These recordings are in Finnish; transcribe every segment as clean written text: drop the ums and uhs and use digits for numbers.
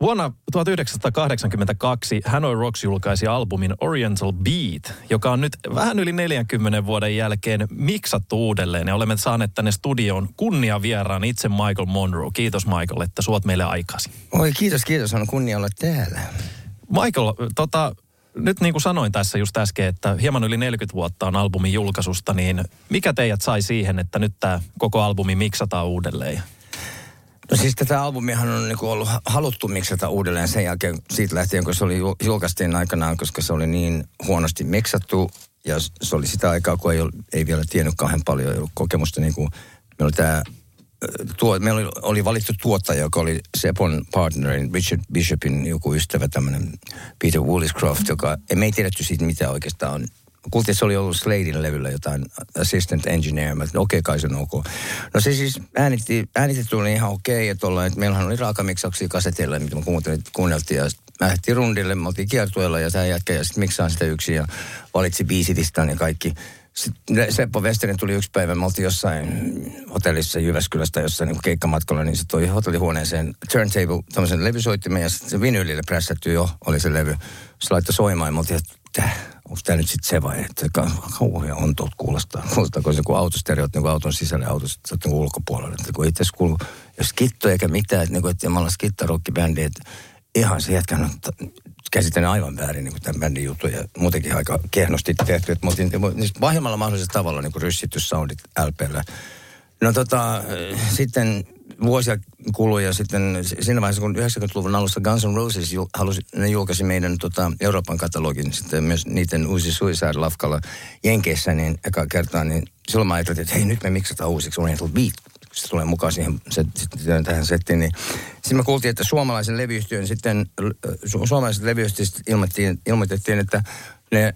Vuonna 1982 Hanoi Rocks julkaisi albumin Oriental Beat, joka on nyt vähän yli 40 vuoden jälkeen miksattu uudelleen. Ja olemme saaneet tänne studioon kunniavieraan itse Michael Monroe. Kiitos Michael, että suot meille aikasi. Oi kiitos, on kunnia olla täällä. Michael, nyt niin kuin sanoin tässä just äsken, että hieman yli 40 vuotta on albumin julkaisusta, niin mikä teidät sai siihen, että nyt tämä koko albumi miksataan uudelleen? No siis tätä albumiahan on niin kuin ollut haluttu miksata uudelleen sen jälkeen siitä lähtien, kun se oli julkaistiin aikanaan, koska se oli niin huonosti miksattu ja se oli sitä aikaa, kun ei vielä tiennyt kauhean paljon, ei ollut kokemusta. Niin kuin, meillä oli valittu tuottaja, joka oli Sepon partnerin, Richard Bishopin joku ystävä, tämmöinen Peter Wooliscroft, joka me ei tiedetty siitä mitä oikeastaan on. Kulti se oli ollut Sladen levyllä jotain assistant engineer, mutta okei, kai se on ok. No se siis äänitetty oli ihan okei, että ollaan, että meillähän oli raakamiksauksia kaseteilla, mitä me kuunneltiin ja mä lähtiin rundille, me oltiin kiertueella ja tämä jätkä ja sitten miksaan sitä yksin ja valitsi biisit listan ja kaikki. Sitten Seppo Vesterinen tuli yksi päivä, me oltiin jossain hotellissa Jyväskylästä, jossain niin keikkamatkalla, niin se toi hotellihuoneeseen turntable, tämmöisen levysoittimen ja se vinyylille prässätty jo, oli se levy. Se laittoi soimaan ja me oltiin, että onko tämä nyt sitten se vai, että kauhean on tuolta kuulostaa, kun se kun autostereot niin auton sisällä ja autosta niin ulkopuolella. Että kun ei tässä kuulu, jos skitto eikä mitään, että niin et, me ollaan skittarokki-bändi, että ihan se jätkän on käsitän aivan väärin niin tämän bändin jutun ja muutenkin aika kehnosti tehty, että me oltiin vahjemmalla mahdollisella tavalla niin ryssitty soundit LP:llä. No sitten vuosia kului ja sitten siinä vaiheessa, kun 90-luvun alussa Guns N' Roses julkaisi meidän Euroopan katalogin, sitten myös niiden Uzi Suicide-lafkalla Jenkeissä, niin eka kertaa, niin silloin mä ajattelin, että hei, nyt me miksataan uusiksi Oriental Beat, kun se tulee mukaan siihen tähän settiin, niin sitten me kuultiin, että suomalaiset levyyhtiöt ilmoitettiin, että ne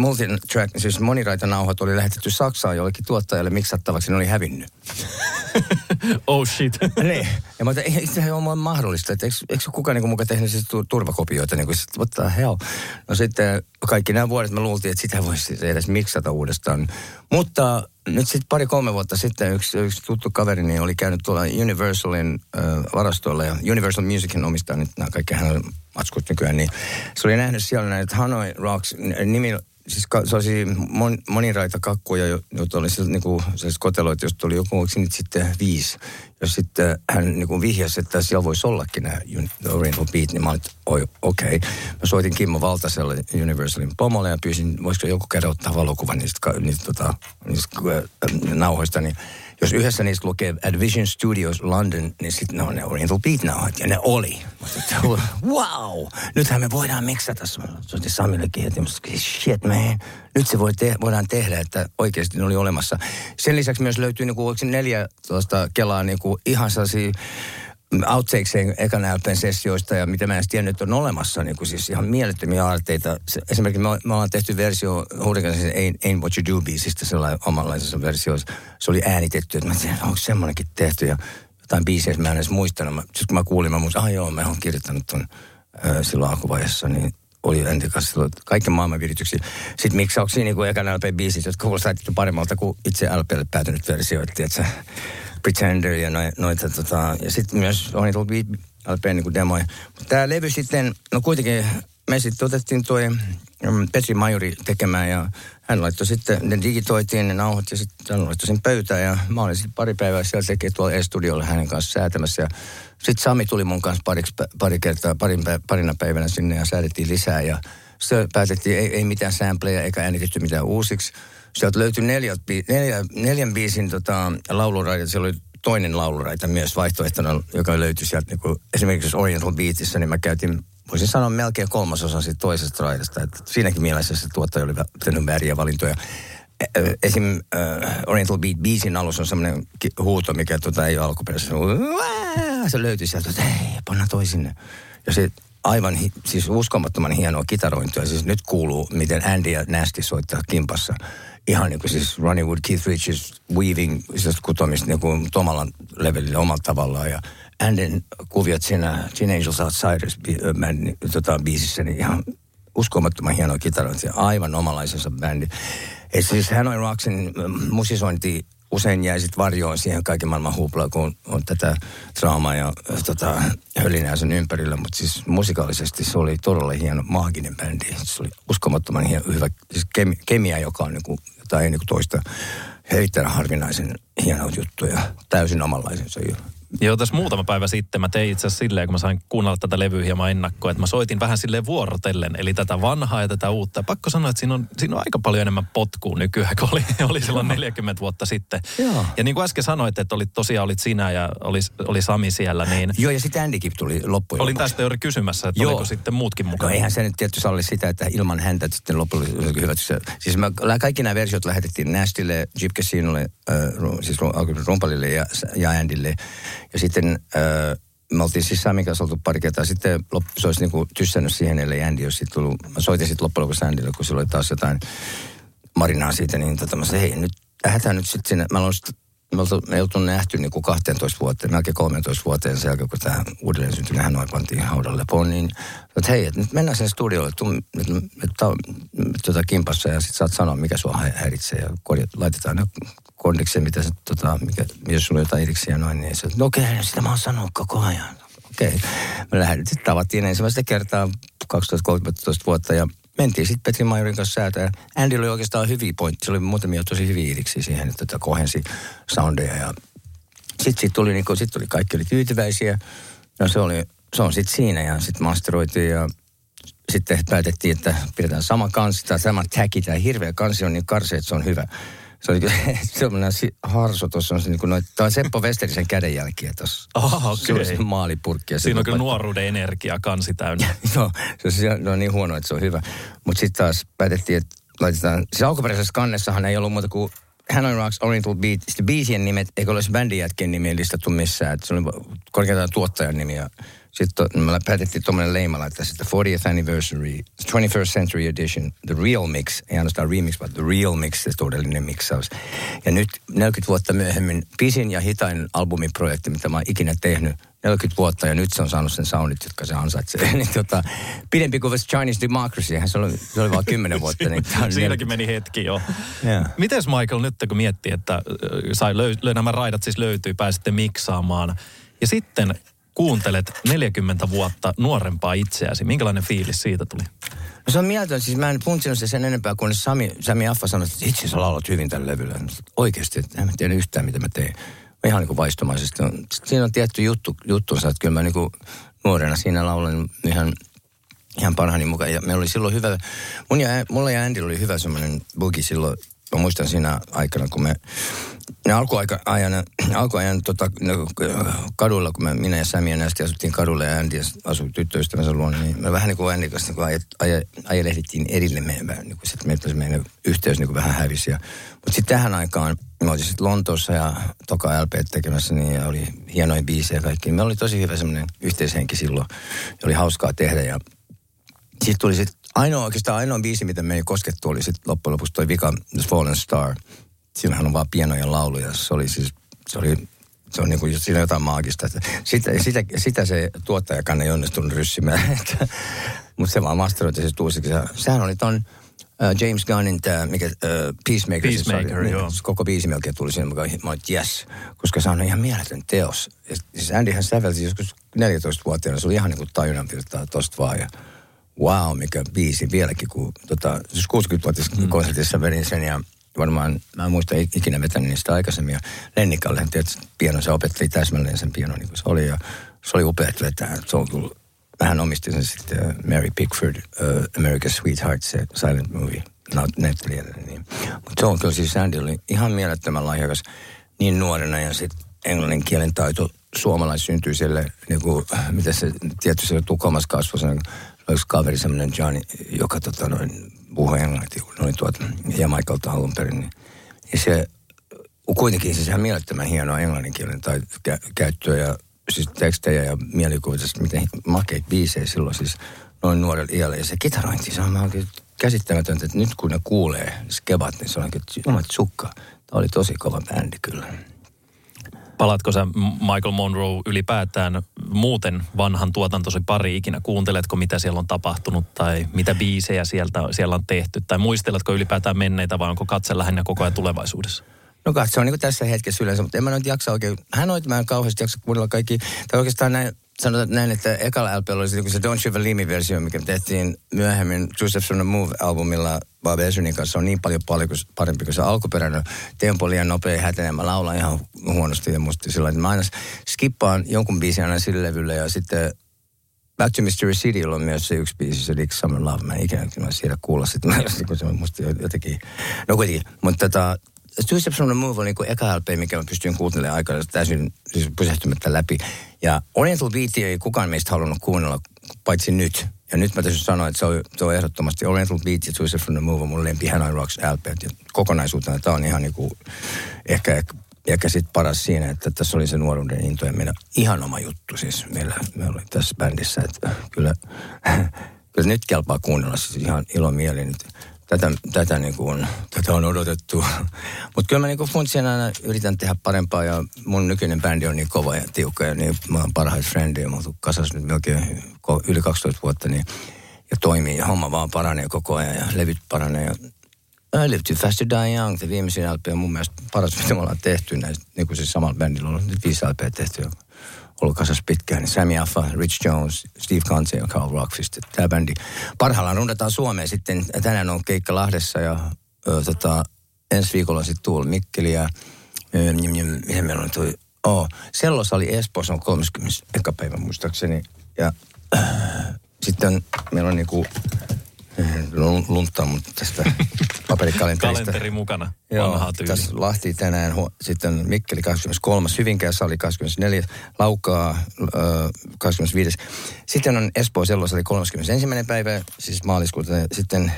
multitrack, siis moniraitanauhat oli lähetetty Saksaan jollekin tuottajalle miksattavaksi, ne oli hävinnyt. Oh shit. Niin. Ja mä ajattelin, itsehän on mahdollista, että eikö kukaan niin mukaan tehnyt siis turvakopioita, niin kuin what the hell. No sitten kaikki nämä vuodet mä luultiin, että sitä voisi edes miksata uudestaan. Mutta nyt sitten 2-3 vuotta sitten yksi tuttu kaverini oli käynyt tuolla Universalin varastoilla ja Universal Musicin omistaa nyt nämä kaikki hänen matskut nykyään, niin se oli nähnyt siellä näitä Hanoi Rocks nimi, siis sellaisia moniraitakakkuja, joita oli niinku, sellaisia koteloita, joista tuli joku, oliko nyt sitten 5. Ja sitten hän niinku vihjasi, että siellä voisi ollakin nämä Oriental Beat, niin mä olin, okei. Mä soitin Kimmo Valtaselle Universalin pomolle ja pyysin, voisiko joku käydä ottaa valokuvan niistä nauhoista, niin jos yhdessä niistä lukee AdVision Studios London, niin sitten ne on ne Oriental Beat-nauhat, ja ne oli. Wow! Nythän me voidaan miksata. Soitin Samillekin heti, shit man, nyt se voidaan tehdä, että oikeasti ne oli olemassa. Sen lisäksi myös löytyy niinku, 4 kelaa niinku, ihan sellaisia outtakeseen ekan LP:n sessioista ja mitä mä en edes tiennyt, on olemassa niin kuin siis ihan mielettömiä aarteita. Esimerkiksi me ollaan tehty versio Hurricanesin Ain't What You Do -biisistä sellainen omanlaisessa versio. Se oli äänitetty, että mä tiedän, onko semmoinenkin tehty ja jotain biisiä, mä en edes muistanut. Sitten kun mä kuulin, mä muistin, mä oon kirjoittanut ton silloin alkuvaiheessa, niin oli entikassa silloin kaiken maailman virityksiä. Sitten miksauksia niin kuin ekan LP-biisit, jotka kuulostaa paremmalta kuin itse LP:lle päätynyt versio, että Pretender ja noita ja sitten myös Oriental Beat LP:n niinku demoja. Tää levy sitten, no kuitenkin me sitten otettiin toi Petri Majuri tekemään ja hän laittoi sitten, ne digitoitiin ne nauhat ja sitten hän laittoi sen pöytään ja mä olin sitten pari päivää siellä tekee tuolla E-studiolla hänen kanssa säätämässä ja sitten Sami tuli mun kanssa parina päivänä sinne ja säädettiin lisää ja sitten päätettiin, ei mitään sampleja eikä äänitetty mitään uusiksi. Sieltä löytyi 4 biisin lauluraita. Siellä oli toinen lauluraita myös vaihtoehtona, joka löytyi sieltä niin esimerkiksi Oriental Beatissä, niin mä käytin, voisin sanoa melkein 3/3 siitä toisesta raidasta. Että siinäkin mielessä se tuottaja oli tehnyt vääriä valintoja. Esim. Oriental Beat biisin alussa on semmoinen huuto, mikä ei ole alkuperäisessä. Se löytyi sieltä, että hei, panna toi sinne. Ja se aivan, siis uskomattoman hienoa kitarointia. Siis nyt kuuluu, miten Andy ja Nasti soittaa kimpassa. ihan niin kuin siis Ronnie Wood, Keith Richards, weaving, siis kutomista niin kuin omalla levelillä, omalla tavallaan. Ja Andyn kuviot siinä Teen Angels Outsiders biisissä, niin ihan uskomattoman hienoa kitarointia, aivan omalaisensa bändi. Et siis Hanoi Rocksin musisointi usein jäi sitten varjoon siihen kaiken maailman huplaa, kun on tätä draamaa ja hölinää sen ympärillä. Mutta siis musikaalisesti se oli todella hieno, maaginen bändi. Se oli uskomattoman hieno, hyvä siis kemia, joka on niinku, tai ei niinku toista heittää harvinaisen hienoa juttuja, täysin omanlaisensa jo. Joo, tässä muutama päivä sitten mä tein itse asiassa silleen, kun mä sain kuunnella tätä levyä hieman ennakkoa, että mä soitin vähän silleen vuorotellen, eli tätä vanhaa ja tätä uutta. Ja pakko sanoa, että siinä on aika paljon enemmän potkua nykyään, kun oli silloin 40 vuotta sitten. Joo. Ja niin kuin äsken sanoit, että olit sinä ja oli Sami siellä, niin... Joo, ja sitten Andykin tuli loppujen. Olin tästä juuri kysymässä, että oliko sitten muutkin mukaan. No eihän se nyt tietysti oli sitä, että ilman häntä sitten loppujen oli hyvä. Siis kaikki nämä versiot lähetettiin Nastille, Chip Casinolle, siis rumpalille ja Andylle. Ja sitten me oltiin siis Samin kanssa oltu pari kertaa. Sitten se olisi niinku tyssännyt siihen, ellei Andy olisi sitten tullut. Mä soitin sitten loppujen lopuksi Andylle, kun sillä oli taas jotain marinaa siitä. Niin mä sanoin, hei, nyt lähdetään nyt sitten sinne. Me oltiin nähty niinku 12 vuoteen, melkein 13 vuoteen sen jälkeen, kun tämä uudelleen syntynyt Hanoi pantiin haudalle lepoon. Niin että hei, nyt mennään sen studiolle, että kimpassa ja sitten saat sanoa, mikä sua häiritsee ja laitetaan ne kondikseen, mitä se, jos sulla on jotain iriksiä ja noin, niin se, no okei, sitä mä oon sanonut koko ajan. Okei. Me lähdin, sitten tavattiin ensimmäistä kertaa 2013 vuotta ja mentiin sitten Petri Majurin kanssa säätöön. Andy oli oikeastaan hyviä pointteja, oli muutamia tosi hyviä iriksiä siihen, että kohensi soundeja ja sitten tuli niinku, sit oli kaikki oli tyytyväisiä ja se on sitten siinä ja sitten masteroitiin ja sitten päätettiin, että pidetään sama kansi tai sama taggi, tämä hirveä kansi on niin karse, että se on hyvä. Se oli semmoinen harso tuossa on se niin kuin noin, tämä on Seppo Vesterisen kädenjälkiä tuossa. Oh, okay. Se on maalipurkki. Ja siinä on kyllä nuoruuden energia kansi täynnä. Joo, se on niin huono, että se on hyvä. Mutta sitten taas päätettiin, että laitetaan, siis alkuperäisessä kannessahan ei ollut muuta kuin Hanoi Rocks, Oriental Beat, sitten biisien nimet, eikä ole bändin jätkien nimiä listattu missään, että se oli korkeintaan tuottajan nimi ja sitten me päätettiin tuommoinen leima laittaa sitten 40th Anniversary, 21st Century Edition, The Real Mix, ei ainoastaan remix, vaan The Real Mix, se todellinen miksaus. Ja nyt 40 vuotta myöhemmin, pisin ja hitain albumiprojekti, mitä mä oon ikinä tehnyt, 40 vuotta ja nyt se on saanut sen soundit, jotka se ansaitsee. Niin, pidempi kuin Chinese Democracy, se oli vaan 10 vuotta. Niin siinäkin meni hetki jo. Yeah. Mites Michael nyt, kun miettii, että nämä raidat siis löytyy, pääsitte miksaamaan ja sitten... Kuuntelet 40 vuotta nuorempaa itseäsi. Minkälainen fiilis siitä tuli? No se on mieltön. Siis mä en funtsinut sen enempää, kun Sami Affa sanoi, että itse asiassa laulat hyvin tällä levyllä. Oikeasti, että en tiedä yhtään, mitä mä tein. Mä ihan niin kuin vaistomaisesti. Siinä on tietty juttunsa, että kyllä mä niin kuin nuorena siinä laulan ihan parhaani mukaan. Ja meillä oli silloin hyvä, mulla ja Andy oli hyvä semmoinen bugi silloin. Mä muistan siinä aikana, kun kadulla, kun minä ja Sami ja Nasti asuttiin kadulla ja Andy asui tyttöystävänsä luona, niin me vähän niin kuin Andy kanssa ajelehdittiin erille meidän, niin kuin meidän yhteys niin kuin vähän hävisi. Mutta sitten tähän aikaan, me oltiin sitten Lontoossa ja toka LP tekemässä, niin oli hienoja biisejä kaikki. Me oli tosi hyvä semmoinen yhteishenki silloin, oli hauskaa tehdä ja sitten tuli sitten ainoa biisi, mitä me ei koskettu, oli sitten loppujen lopuksi toi vika The Fallen Star. Siinähän on vaan pienoja lauluja. Se on niin kuin, siinä jotain maagista. Sitä se tuottajakaan ei onnistunut ryssimään. Mutta se vaan masteroitti se tuusiksi. Sehän oli ton James Gunnin tämä, mikä Peacemaker niin, joo. Koko biisi melkein tuli siinä mukaan. Mä olin, yes, koska se on ihan mieletön teos. Ja, siis Andyhän sävelsi joskus 14-vuotiaana. Se oli ihan niin kuin tajunanvirtaa tosta vaan ja... Wow, mikä biisi vieläkin, kun 60-vuotias konsertissa vedin sen ja varmaan, mä en muista ikinä vetänyt niistä aikaisemmin. Ja Lennikallehan tietysti pienonsa opetteli täsmälleen sen pienoa niin kuin se oli ja se oli upeat vetää. Se on kyllä, mähän omistin sen sitten Mary Pickford, America's Sweetheart, se silent movie, näyttelijälle. Niin. Mutta se on kyllä siis Andy oli ihan mielettömän lahjakas niin nuorena ja sitten englannin kielen taito suomalaissyntyiselle, niin kuin, mitä se tietysti siellä Tukholmassa kasvoi, oliko kaveri semmoinen Johnny, joka puhui englantia, kun oli tuolta Jamaikalta alun perin. Niin se kuitenkin siis ihan mielettömän hienoa englanninkielen käyttöä ja siis tekstejä ja mielikuvitusta, miten makeita biisejä silloin siis noin nuorella iällä. Ja se kitarointi, se on käsittämätöntä, että nyt kun ne kuulee Skebat, niin se on oikein, että sukka. Tämä oli tosi kova bändi kyllä. Palatko sä Michael Monroe ylipäätään muuten vanhan tuotantosi pari ikinä? Kuunteletko, mitä siellä on tapahtunut tai mitä biisejä siellä on tehty? Tai muisteletko ylipäätään menneitä vai onko katse lähinnä koko ajan tulevaisuudessa? No katse on niin tässä hetkessä yleensä, mutta en mä nyt jaksa oikein. Mä en kauheasti jaksa kuunnella kaikki. Tai oikeastaan sanotaan näin, että ekalla LP oli se Don't You Believe Me-versio, mikä tehtiin myöhemmin Two Steps From The Move-albumilla Bob Ezrin kanssa. On niin paljon parempi kuin se alkuperäinen. Tempo liian nopea hätäneen. Mä laulan ihan huonosti ja musta sillä lailla. Mä aina skippaan jonkun biisin aina sillä levyllä ja sitten Back to Mystery City on myös se yksi biisi, se Dick Summer Love. Mä en ikään kuin siellä kuulla sitä. Mä jostain musta jotenkin. No kuitenkin, mutta Two Steps From The Move oli niin kuin eka LP, mikä mä pystyin kuuntelemaan aikaa täysin siis pysähtymättä läpi. Ja Oriental Beat ei kukaan meistä halunnut kuunnella, paitsi nyt. Ja nyt mä täysin sanoa, että se on ehdottomasti Oriental Beat ja Two Steps From The Move on mun lempi Hanoi Rocks LP. Ja kokonaisuutena tämä on ihan niin kuin ehkä sitten paras siinä, että tässä oli se nuoruuden into ja meidän ihan oma juttu siis meillä oli tässä bändissä. Että kyllä nyt kelpaa kuunnella siis ihan ilomielin. Tätä niin kuin, tätä on odotettu. Mutta kyllä mä niin kuin funtsien aina yritän tehdä parempaa ja mun nykyinen bändi on niin kova ja tiukka ja niin mä oon parhaita frendejä. Mä oon kasas nyt melkein yli 12 vuotta niin, ja toimii ja homma vaan paranee koko ajan ja levyt paranee. Ja I Live Too Fast to Die Young, te viimeisin LP on mun mielestä paras, mitä me ollaan tehty näistä, niin kuin siis samalla bändillä on nyt 5 LP tehty ja ollut kasas pitkään. Niin Sami Affa, Rich Jones, Steve Kansi ja Carl Rockfist. Tämä bändi. Parhaillaan rundataan Suomeen sitten. Tänään on keikka Lahdessa ja ensi viikolla sitten tuolla Mikkeli ja miten meillä on tuo? Sellosali Espoossa on 31. päivä muistaakseni. Ja sitten meillä on niinku lunttaa mut tästä paperikalenterista. Kalenteri mukana, vanhaa tyyliä. Tässä Lahti tänään, sitten Mikkeli 23. Hyvinkään sali 24. Laukaa 25. Sitten on Espoo Sellosali 31. päivä, siis maaliskuuta. Sitten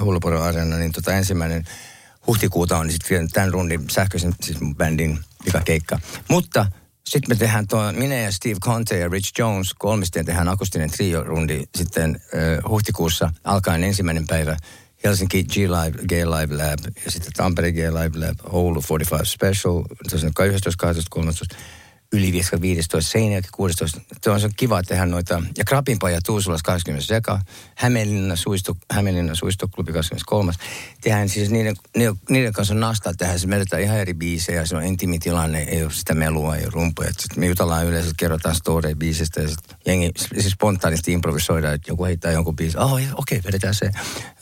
Hulluporo Arena, niin 1. huhtikuuta on sitten tämän rundin sähköisen siis bändin pikakeikka. Mutta sitten me tehdään minä ja Steve Conte ja Rich Jones, 3 tehdään akustinen trio-rundi sitten huhtikuussa alkaen 1. päivä Helsinki Gay Live Lab ja sitten Tampere Gay Live Lab, Oulu 45 Special, 11.12.13. Yli 15, Seinäjoki 16. Se on kiva tehdä noita. Ja Krapinpaja Tuusulas 20. Hämeenlinna Suistoklubi 23. Tehdään siis niiden kanssa nastaa tehdä. Se meidetään ihan eri biisejä. Se on intiimi tilanne, ei ole sitä melua, ei ole rumpuja. Sitten me jutellaan yleensä, kerrotaan story biisistä. Ja jengi siis spontaanisti improvisoidaan, että joku heittää jonkun biisin. Okei, vedetään se.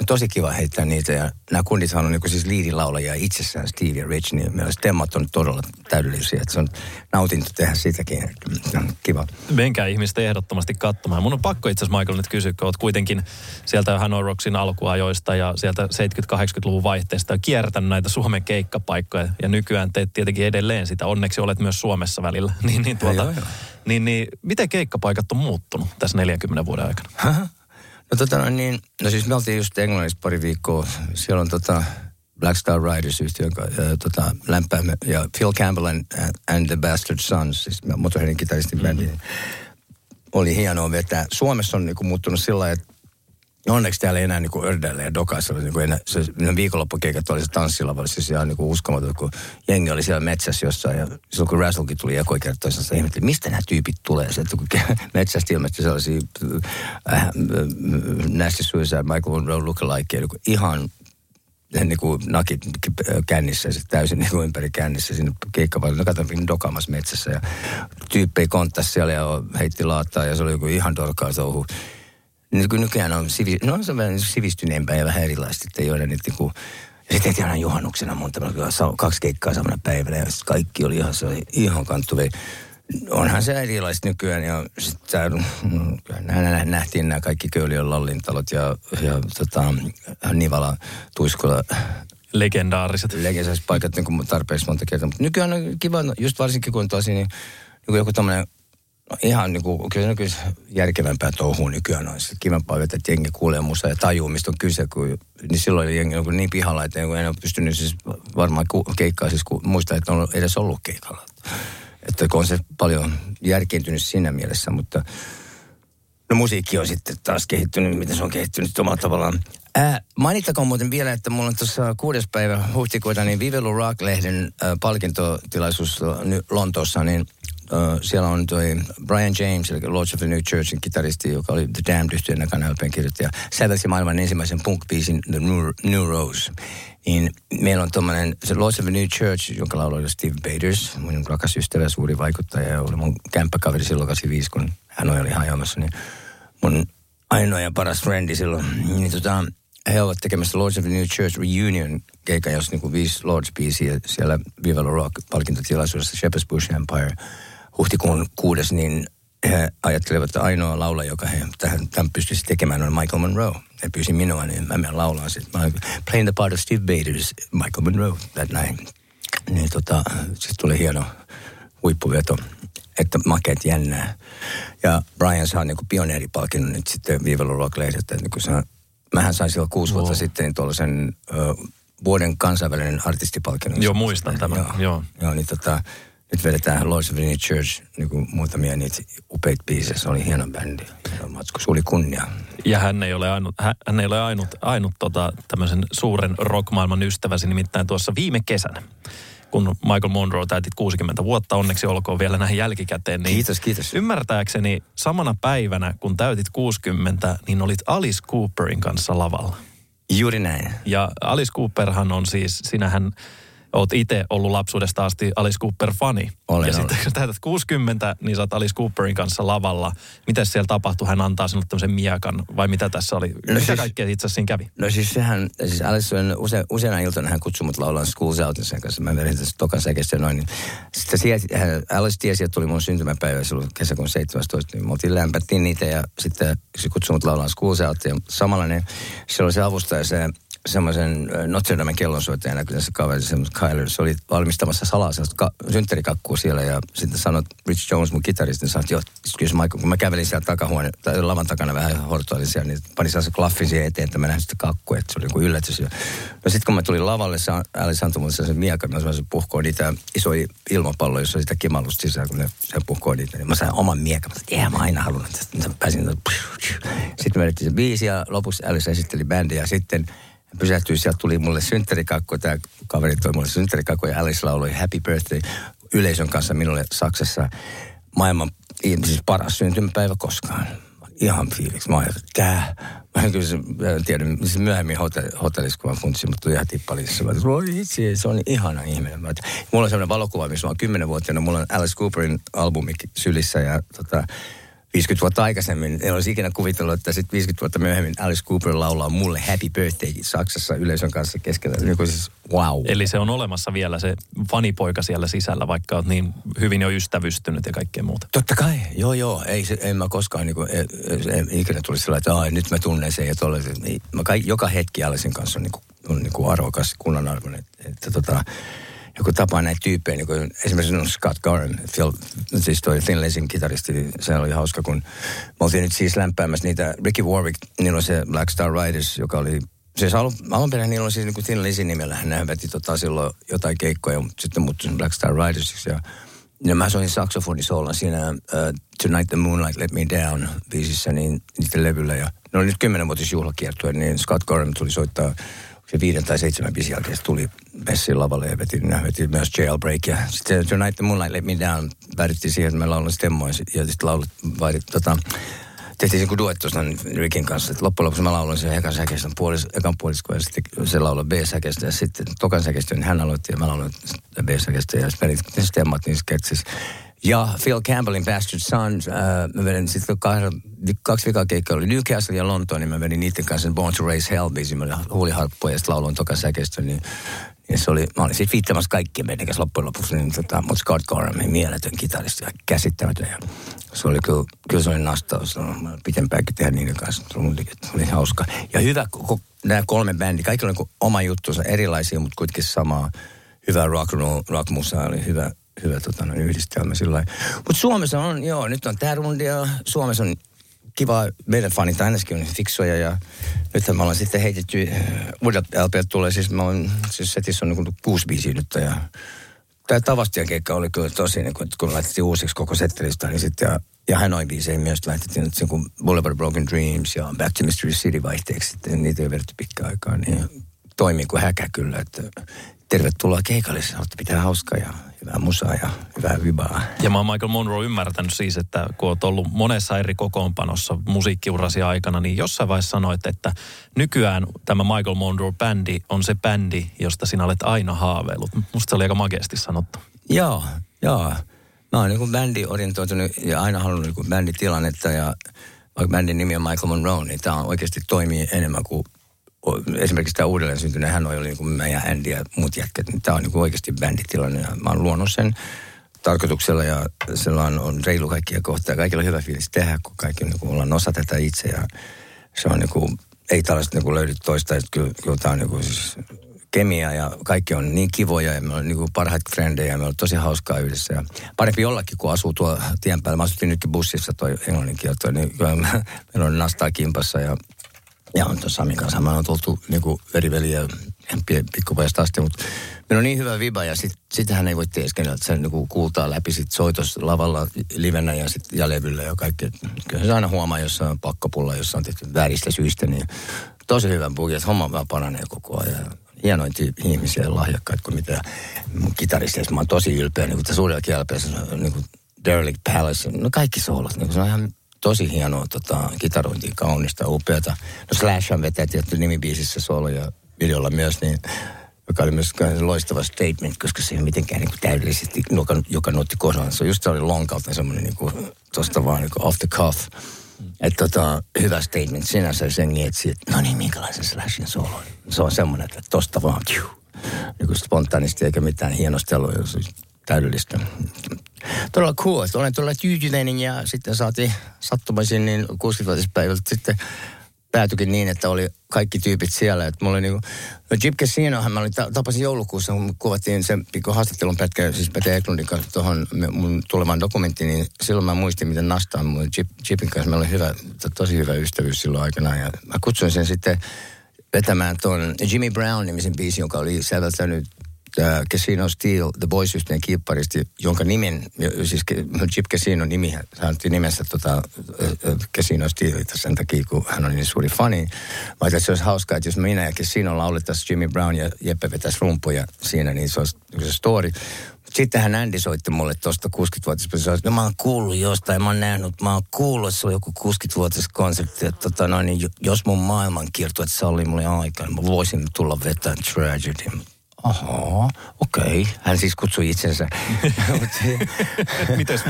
On tosi kiva heittää niitä. Ja nämä kundithan on niin siis liidilaulajia itsessään, Steve ja Rich. Niin meillä stemmat on todella täydellisiä. Se on nautinto tehdä siitäkin. Kiva. Menkää ihmistä ehdottomasti katsomaan. Mun on pakko itse asiassa, Michael, nyt kysyä, kun oot kuitenkin sieltä Hanoi Rocksin alkuajoista ja sieltä 70-80-luvun vaihteesta kiertänyt näitä Suomen keikkapaikkoja. Ja nykyään teet tietenkin edelleen sitä. Onneksi olet myös Suomessa välillä. Niin, miten keikkapaikat on muuttunut tässä 40 vuoden aikana? No siis me oltiin just Englannissa pari viikkoa. Siellä on Black Star Riders yhtiö, lämpäämme, ja Phil Campbell and the Bastard Sons, siis motorheadin kitaristin bändi, oli hienoa vetää. Suomessa on niinku muuttunut sillä lailla, että onneksi täällä ei enää niinku ördäillä ja dokaisella. Niinku ne viikonloppukeikat oli se tanssilavalla, siis ihan niinku uskomaton, kun jengi oli siellä metsässä jossain. Ja silloin kun Razzlekin tuli ekoikertoisena, se ihmetteli, mistä nämä tyypit tulee. Sieltä kun metsästä ilmestyi sellaisia Nasty Suicide, Michael Monroe lookalikeja, niinku ihan niinku nakit kännissä, täysin niinku ympäri kännissä sinne keikkavalle. Katsoin dokaamassa metsässä ja tyyppi konttasi siellä ja heitti laattaa ja se oli joku ihan dorkaa touhu. Nykyään on sivistyneempää ja vähän erilaista, että ei ole nyt niinku. Ja sitten tehtiin aina juhannuksena monta, 2 keikkaa samana päivänä ja kaikki oli ihan kanttuvei. Onhan se erilaista nykyään ja sitten nähtiin nämä kaikki Köyliön Lallintalot ja Nivala, Tuiskula. Legendaariset paikat niin kuin tarpeeksi monta kertaa. Mutta nykyään on kiva, just varsinkin kun on tosi, niin joku tämmöinen ihan niin kuin, kyllä järkevämpää touhuun nykyään on. Sitten kivampaa vettä, että jengi kuulee musta ja tajuu, mistä on kyse. Niin silloin jengi on niin pihalla, että en ole pystynyt siis varmaan keikkaa, siis kun muistaa, että on edes ollut keikalla. Että on se paljon järkiintynyt siinä mielessä, mutta No musiikki on sitten taas kehittynyt, miten se on kehittynyt omalla tavallaan. Mainittakoon muuten vielä, että mulla on tuossa 6. päivä huhtikuuta niin Vive Lu Rock-lehden palkintotilaisuus Lontoossa, niin siellä on toi Brian James, eli Lords of the New Churchin kitaristi, joka oli The Damned-yhtyeen Kanelpen kirjoittaja, sävelsi maailman ensimmäisen punk-biisin The New Rose. Niin meillä on tommonen, se Lords of the New Church, jonka lauloi Stiv Bators, mun rakas ystävä, suuri vaikuttaja, ja oli mun kämppäkaveri silloin 85, kun Hanoi oli hajoamassa, niin mun ainoa ja paras friendi silloin. Niin he ovat tekemässä Lords of the New Church Reunion -keikka, jos niinku 5 Lords-biisiä siellä Vive Lu Rock-palkintotilaisuudessa Shepherd's Bush Empire huhtikuun 6, niin he ajattelevat, että ainoa laula, joka he tämän pystyisi tekemään, on Michael Monroe. He pyysi minua, niin mä menen laulaan sit. Mä playing the part of Stiv Bators, Michael Monroe, that night. Niin sit tuli hieno huippuveto, että makeet jännää. Ja Brian saa niinku pioneeripalkinnon nyt sitten Vive Lu Rock-lehdeltä. Niin mähän sain silloin 6 vuotta sitten niin tuollaisen vuoden kansainvälinen artistipalkinnon. Joo, muistan tämän. Joo, niin nyt vedetään Lords of the New Church, niin kuin muutamia niitä upeita biisejä. Se oli hieno bändi. Se oli kunnia. Ja hän ei ole ainut tämmöisen suuren rockmaailman ystäväsi, nimittäin tuossa viime kesänä, kun Michael Monroe täytit 60 vuotta, onneksi olkoon vielä näihin jälkikäteen. Niin kiitos. Ymmärtääkseni samana päivänä, kun täytit 60, niin olit Alice Cooperin kanssa lavalla. Juuri näin. Ja Alice Cooperhan on siis, sinähän oot itse ollut lapsuudesta asti Alice Cooper-fani. Ja sitten kun täytät 60, niin sä oot Alice Cooperin kanssa lavalla. Mitäs siellä tapahtui? Hän antaa sinulle tämmöisen miekan, vai mitä tässä oli? Mitä kaikkea itse asiassa siinä kävi? No siis sehän, siis Alice on useana iltana hän kutsui mut laulaan School's Outin sen kanssa. Mä vedin tässä tokan säkeistä noin. Niin. Sitten Alice tiesi, että tuli mun syntymäpäivä silloin kesäkuun 17. Niin me oltiin lämpättiin niitä ja sitten se kutsui mut laulaan School's Outin. Ja samalla niin siellä oli se avustaja semmoisen Notre Damen kellonsoittajana, kyllä se kaveri, semmoisen Kyler, se oli valmistamassa salaa synttärikakkua siellä, ja sitten sanoi Rich Jones, mun kitaristi, niin sanoi, että joo, kyllä Michael, kun mä kävelin siellä takahuone, tai lavan takana vähän hortoilin siellä, niin panin sellaisen klaffin siihen eteen, että mä nähdin sitä kakkua, että se oli joku yllätys. No sitten kun mä tulin lavalle, Alice antoi mulle sellaisen miekan, mä sanoin, puhkoo niitä isoja ilmapalloja, jossa oli sitä kimallusta sisään, kun ne puhkoo niitä, niin mä sain oman miekan, mä sanoin, mä aina halunnut, että pääsin, sitten me edettiin se biisi, ja lopuksi Alice esitteli bändi, ja sitten pysähtyi, sieltä tuli mulle synttärikakku, tämä kaveri toi mulle synttärikakku ja Alice lauloi Happy Birthday yleisön kanssa minulle Saksassa. Maailman siis paras syntymäpäivä koskaan. Ihan fiiliksi. Mä ajattelin, tää. Mä en kyllä tiedä, myöhemmin hotellissa, kun mä funtsin, mutta tuli ihan tippalissa. Mä ajattelin, se on ihana ihminen. Mulla on sellainen valokuva, missä mä oon 10-vuotiaana. Mulla on Alice Cooperin albumi sylissä ja 50 vuotta aikaisemmin, en olisi ikinä kuvitellut, että sitten 50 vuotta myöhemmin Alice Cooper laulaa mulle Happy Birthday Saksassa yleisön kanssa keskellä. Siis, wow. Eli se on olemassa vielä se fanipoika siellä sisällä, vaikka olet niin hyvin jo ystävystynyt ja kaikkea muuta. Totta kai, joo. En mä koskaan ikinä tulisi sillä, että nyt mä tunnen sen ja tollaisen. Mä joka hetki Alicen kanssa on arvokas, kunnan arvoinen. Joku tapaa näitä tyyppejä, niin kuin esimerkiksi Scott Garren, siis toi Thin Lizzyn kitaristi, niin se oli hauska, kun me oltiin nyt siis lämpäämässä niitä. Ricky Warwick, niillä on se Black Star Riders, joka oli, siis alunperin niillä on siis niin kuin Thin Lizzyn nimellä, hän nähti silloin jotain keikkoja, mutta sitten muuttui Black Star Ridersiksi. Ja mä soin saksofonisoolan siinä Tonight the Moonlight Let Me Down -biisissä, niin niiden levyllä. Ja no nyt 10-vuotis juhlakiertue, niin Scott Garren tuli soittaa. Se 5 tai 7 biisin jälkeen tuli Bessin lavalle ja vetin myös Jailbreak. Ja sitten Tonight the Moonlight Let Me Down päädyttiin siihen, että me laulun stemmoin. Ja sitten tehtiin joku duet tuosta Rickin kanssa. Loppujen lopuksi mä lauloin sen ekan puoliskoon ja sitten se lauloi B-säkeistä. Ja sitten tokan säkeistä niin hän aloitti ja mä lauloin B-säkeistä. Ja sitten ne stemmat niin sketsissä. Ja Phil Campbellin Bastard Sons, mä vedin sitten 2 vikaa keikkaa, oli Newcastle ja Lontoon, niin mä vedin niiden kanssa Born to Raise Hell -biisin, mä huuliharppuja ja sitten lauloin toka säkeistön, niin se oli, mä olin sitten viittämässä kaikkien meidänkäs loppujen lopuksi, niin mutta Scott Gorham, mieletön kitaristi, käsittämätön, ja se oli kyllä se oli nastaus, mä pitempäänkin tehdä niiden kanssa, se oli hauska. Ja hyvä, nämä 3 bändi, kaikki oli oma juttuunsa, erilaisia, mutta kuitenkin samaa, hyvä rock-musaa, oli hyvä yhdistelmä sillä lailla. Mutta Suomessa on, nyt on tää rundi ja Suomessa on kiva, meidän fanit ainakin on fiksuja ja nythän me ollaan sitten heitetty, uudet LP tulee, siis setissä on 6 biisiä nyt ja tämä Tavastian keikka oli kyllä tosi, kun laitettiin uusiksi koko settelistä, niin sitten Ja Hanoi-biiseihin myös lähtettiin nyt jonkun Boulevard Broken Dreams ja Back to Mystery City vaihteeksi. Niitä ei verty pitkään aikaa, niin toimii kuin häkä kyllä. Että tervetuloa keikalle, se pitää hauskaa ja hyvää musaa ja hyvää vibaa. Ja mä oon Michael Monroe ymmärtänyt siis, että kun oot ollut monessa eri kokoonpanossa musiikkiurasi aikana, niin jossain vaiheessa sanoit, että nykyään tämä Michael Monroe-bändi on se bändi, josta sinä olet aina haaveillut. Musta se oli aika makeasti sanottu. Joo. Mä oon niin bändi orientoitunut ja aina halunnut niin bänditilannetta ja vaikka bändin nimi on Michael Monroe, niin tää oikeasti toimii enemmän kuin esimerkiksi tämä uudelleen syntyneen Hanoi oli niin kuin mä ja Andy ja muut jätkät. Niin tämä on niin kuin oikeasti bänditilanne. Mä oon luonut sen tarkoituksella ja silloin on reilu kaikkia kohtaa. Kaikilla on hyvä fiilis tehdä, kun kaikki niin kuin ollaan osa tätä itse. Ja se on niin kuin, ei tällaista niin kuin löydy toista. Kyllä tämä on niin kuin siis kemia ja kaikki on niin kivoja ja meillä on niin kuin parhaat frendejä. Meillä on tosi hauskaa yhdessä. Ja parempi jollakin, kun asuu tuo tien päällä. Mä asuttiin nytkin bussissa toi englanninkielto. Niin meillä on nastaa kimpassa ja on tuon Samin kanssa. Mä oon tultu niinku veriveliä pikkupajasta asti, mutta meillä on niin hyvä viba ja sitähän ei voi teeskennellä, että se niinku kuultaa läpi sit soitos lavalla, livenä ja sit jälevyllä ja kaikki. Kyllä se aina huomaa, jos on pakkapulla, jossa on tehty vääristä syistä, niin tosi hyvä bugi, että homma vaan paranee koko ajan. Hienoin ihmisiä ja lahjakkaita kuin mitä mun kitaristeissa. Mä oon tosi ylpeä, niinku tässä uudella kielpeessä, niinku Derelict Palace, no kaikki soolot, niinku se on ihan tosi hienoa kitarointia, kaunista, upeata. No Slashhan vetää tietty nimibiisissä solo ja videolla myös, niin, joka oli myös loistava statement, koska se ei ole mitenkään niin kuin täydellisesti, joka nuotti kohdallansa. Just se oli lonkalta semmoinen niin tuosta vaan niin off the cuff. Että hyvä statement sinänsä sen etsi, että no niin, minkälaisen Slashin solo on. Se on semmoinen, että tosta vaan niin spontaanisti eikä mitään hienostelua. Täydellistä. Todella cool. Olen todella tyytyväinen ja sitten saatiin sattumaisin niin 60-vuotispäivältä sitten päätyikin niin, että oli kaikki tyypit siellä. Että mulla oli niinku, no Chip Casinohan mä olin, tapasin joulukuussa, kun kuvattiin sen pikku haastattelun pätkä, siis Peter Eklundin kanssa tuohon mun tulevaan dokumenttiin, niin silloin mä muistin, miten nastaan mun Chipin kanssa. Meillä oli hyvä, tosi hyvä ystävyys silloin aikanaan ja mä kutsuin sen sitten vetämään tuon Jimmy Brown-nimisen biisin, joka oli säveltänyt Casino Steel, The Boys-yhtyeen kiipparisti, jonka nimen, siis Chip Casino nimi, hän otti nimensä Casino Steelita sen takia, kun hän on niin suuri fani. Mä ajattelin, se olisi hauskaa, että jos minä ja Casino laulettaisiin Jimmy Brown ja Jeppe vetäisi rumpuja siinä, niin se olisi se story. Sitten hän Andy soitti mulle tuosta 60-vuotispäivästä, että no mä oon kuullut jostain, mä oon nähnyt, mä oon kuullut, että se on joku 60-vuotis konsepti, että niin, jos mun maailman kiertueet sallii mulle aikaa, niin mä voisin tulla vetämään Tragedy. Aha, okei. Okay. Hän siis kutsui itsensä. Mites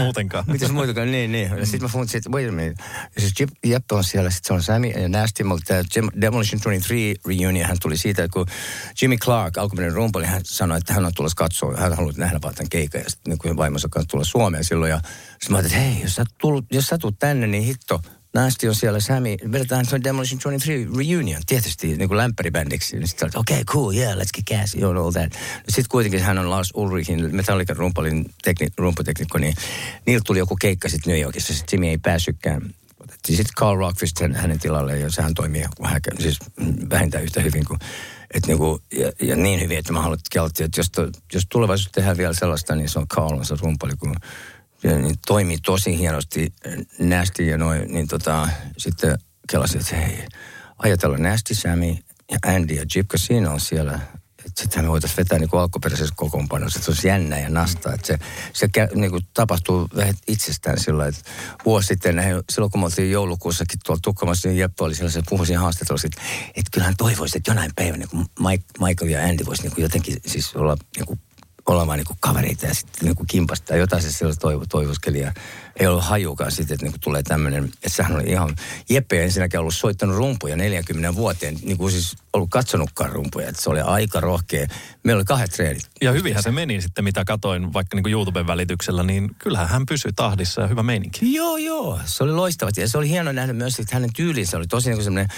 muutenkaan, niin. Ja sitten mä funtsin, että wait a minute. Ja siis Jeppe on siellä, sitten se on Sami Nast, mutta tämä Demolition 23 reunion, hän tuli siitä, kun Jimmy Clark, alkuperäinen rumpali, hän sanoi, että hän on tullut katsoa, hän haluaa nähdä vaan tämän keikan, ja sitten niin vaimonsa kanssa tulla Suomeen silloin, ja sitten mä ajattelin, että hei, jos sä tulet tänne, niin hitto. Nasti on siellä, Sami, vedetään Demolition 23 reunion, tietysti niin kuin lämpäribändiksi. Sitten okei, cool, yeah, let's kick ass, you know, all that. Sitten kuitenkin hän on Lars Ulrichin, Metallican rumputeknikko, niin niillä tuli joku keikka sitten New Yorkissa, sitten Jimmy ei päässytkään. Sitten Carl Rockfist hänen tilalleen, ja sehän toimii siis vähintään yhtä hyvin kuin, että niin kuin, ja niin hyvin, että mä haluan kelttiä, että jos tulevaisuus tehdään vielä sellaista, niin se on Carl on se rumpali, kun niin toimii tosi hienosti Nasty ja noin, niin sitten kelasin, että hei, ajatella Nasty, Sami ja Andy ja Chip Casino on siellä. Sitten me voitaisiin vetää niin kuin alkuperäisessä kokoonpanossa, että se olisi jännä ja nastaa. Että se niin kuin tapahtuu vähän itsestään sillä, että vuosi sitten, silloin kun me oltiin joulukuussakin tuolla Tukkamassa, niin Jeppe oli siellä, se puhuisin haastattelussa, että kyllähän toivoisin, että jonain päivänä niin Michael ja Andy voisi niin kuin jotenkin siis olla niin kuin olemaan niinku kavereita ja sitten niinku kimpasta ja jotain se sellaista toivoskeli. Ei ollut hajukaan sitten, että niinku tulee tämmöinen, että sehän oli ihan, Jeppe ensinnäkin ollut soittanut rumpuja 40 vuoteen, niinku siis ollut katsonutkaan rumpuja, että se oli aika rohkea. Meillä oli 2 treenit. Ja hyvinhän se meni sitten, mitä katoin vaikka niinku YouTuben välityksellä, niin kyllähän hän pysyi tahdissa ja hyvä meininki. Joo, se oli loistava. Ja se oli hieno nähdä myös, että hänen tyylinsä oli tosi niinku semmoinen,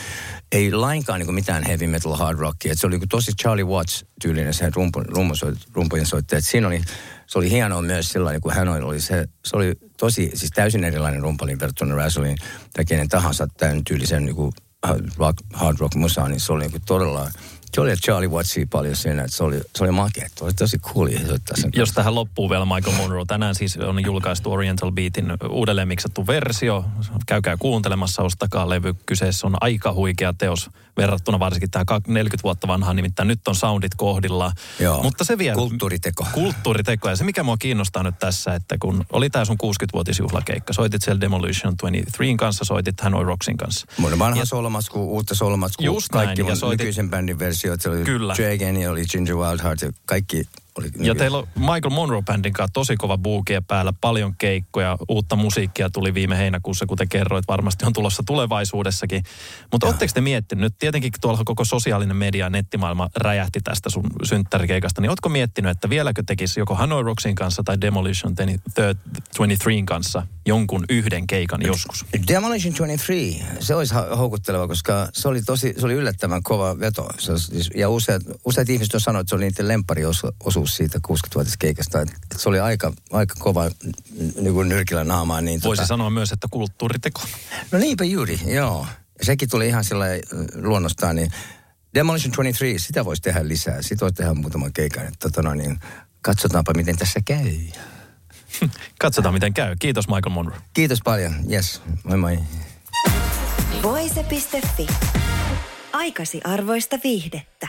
ei lainkaan niinku mitään heavy metal hard rockia, että se oli niinku tosi Charlie Watts tyylinen se rumpujen soittaja, että siinä oli. Se oli hienoa myös silloin, kun Hanoi oli se oli tosi, siis täysin erilainen rumpalin verrattuna Razzlin tai kenen tahansa tämän tyylisen niin kuin hard rock musaa, niin se oli niin kuin todella Se oli Charlie Wattsia paljon siinä, että se oli makea. Se oli tosi coolia soittaa sen. Jos tähän loppuu vielä Michael Monroe. Tänään siis on julkaistu Oriental Beatin uudelleen miksattu versio. Käykää kuuntelemassa, ostakaa levy. Kyseessä on aika huikea teos verrattuna varsinkin tähän 40 vuotta vanhaan. Nimittäin nyt on soundit kohdillaan. Joo, mutta se vielä, kulttuuriteko. Kulttuuriteko. Ja se mikä mua kiinnostaa nyt tässä, että kun oli tää sun 60-vuotisjuhlakeikka. Soitit siellä Demolition 23 kanssa, soitit Hanoi Rocksin kanssa. Mun vanha solmasku, uutta solmasku. Just näin. Kaikki mun nykyisen bändin versio. Kyllä. Dragon, oli Ginger Wildheart ja kaikki oli... Ja teillä on Michael Monroe-bändin kanssa tosi kova buukia päällä, paljon keikkoja, uutta musiikkia tuli viime heinäkuussa, kuten kerroit, varmasti on tulossa tulevaisuudessakin. Mutta ootteko te miettinyt, nyt tietenkin tuolla koko sosiaalinen media ja nettimaailma räjähti tästä sun synttärikeikasta, niin ootko miettinyt, että vieläkö tekisi joko Hanoi Rocksin kanssa tai Demolition 23 kanssa jonkun yhden keikan joskus? Demolition 23, se olisi houkutteleva, koska se oli yllättävän kova veto. Ja useat ihmiset on sanonut, että se oli niiden lempariosuus siitä 60-vuotias keikasta. Että se oli aika kova niin nyrkillä naamaa. Niin voisi sanoa myös, että kulttuuriteko. No niinpä juuri, joo. Sekin tuli ihan sellainen luonnostaan. Niin Demolition 23, sitä voisi tehdä lisää. Sitä voisi tehdä muutaman keikan. Että, niin katsotaanpa, miten tässä käy. Katsotaan, miten käy. Kiitos Michael Monroe. Kiitos paljon. Yes. Moi moi. Voise.fi. Aikasi arvoista viihdettä.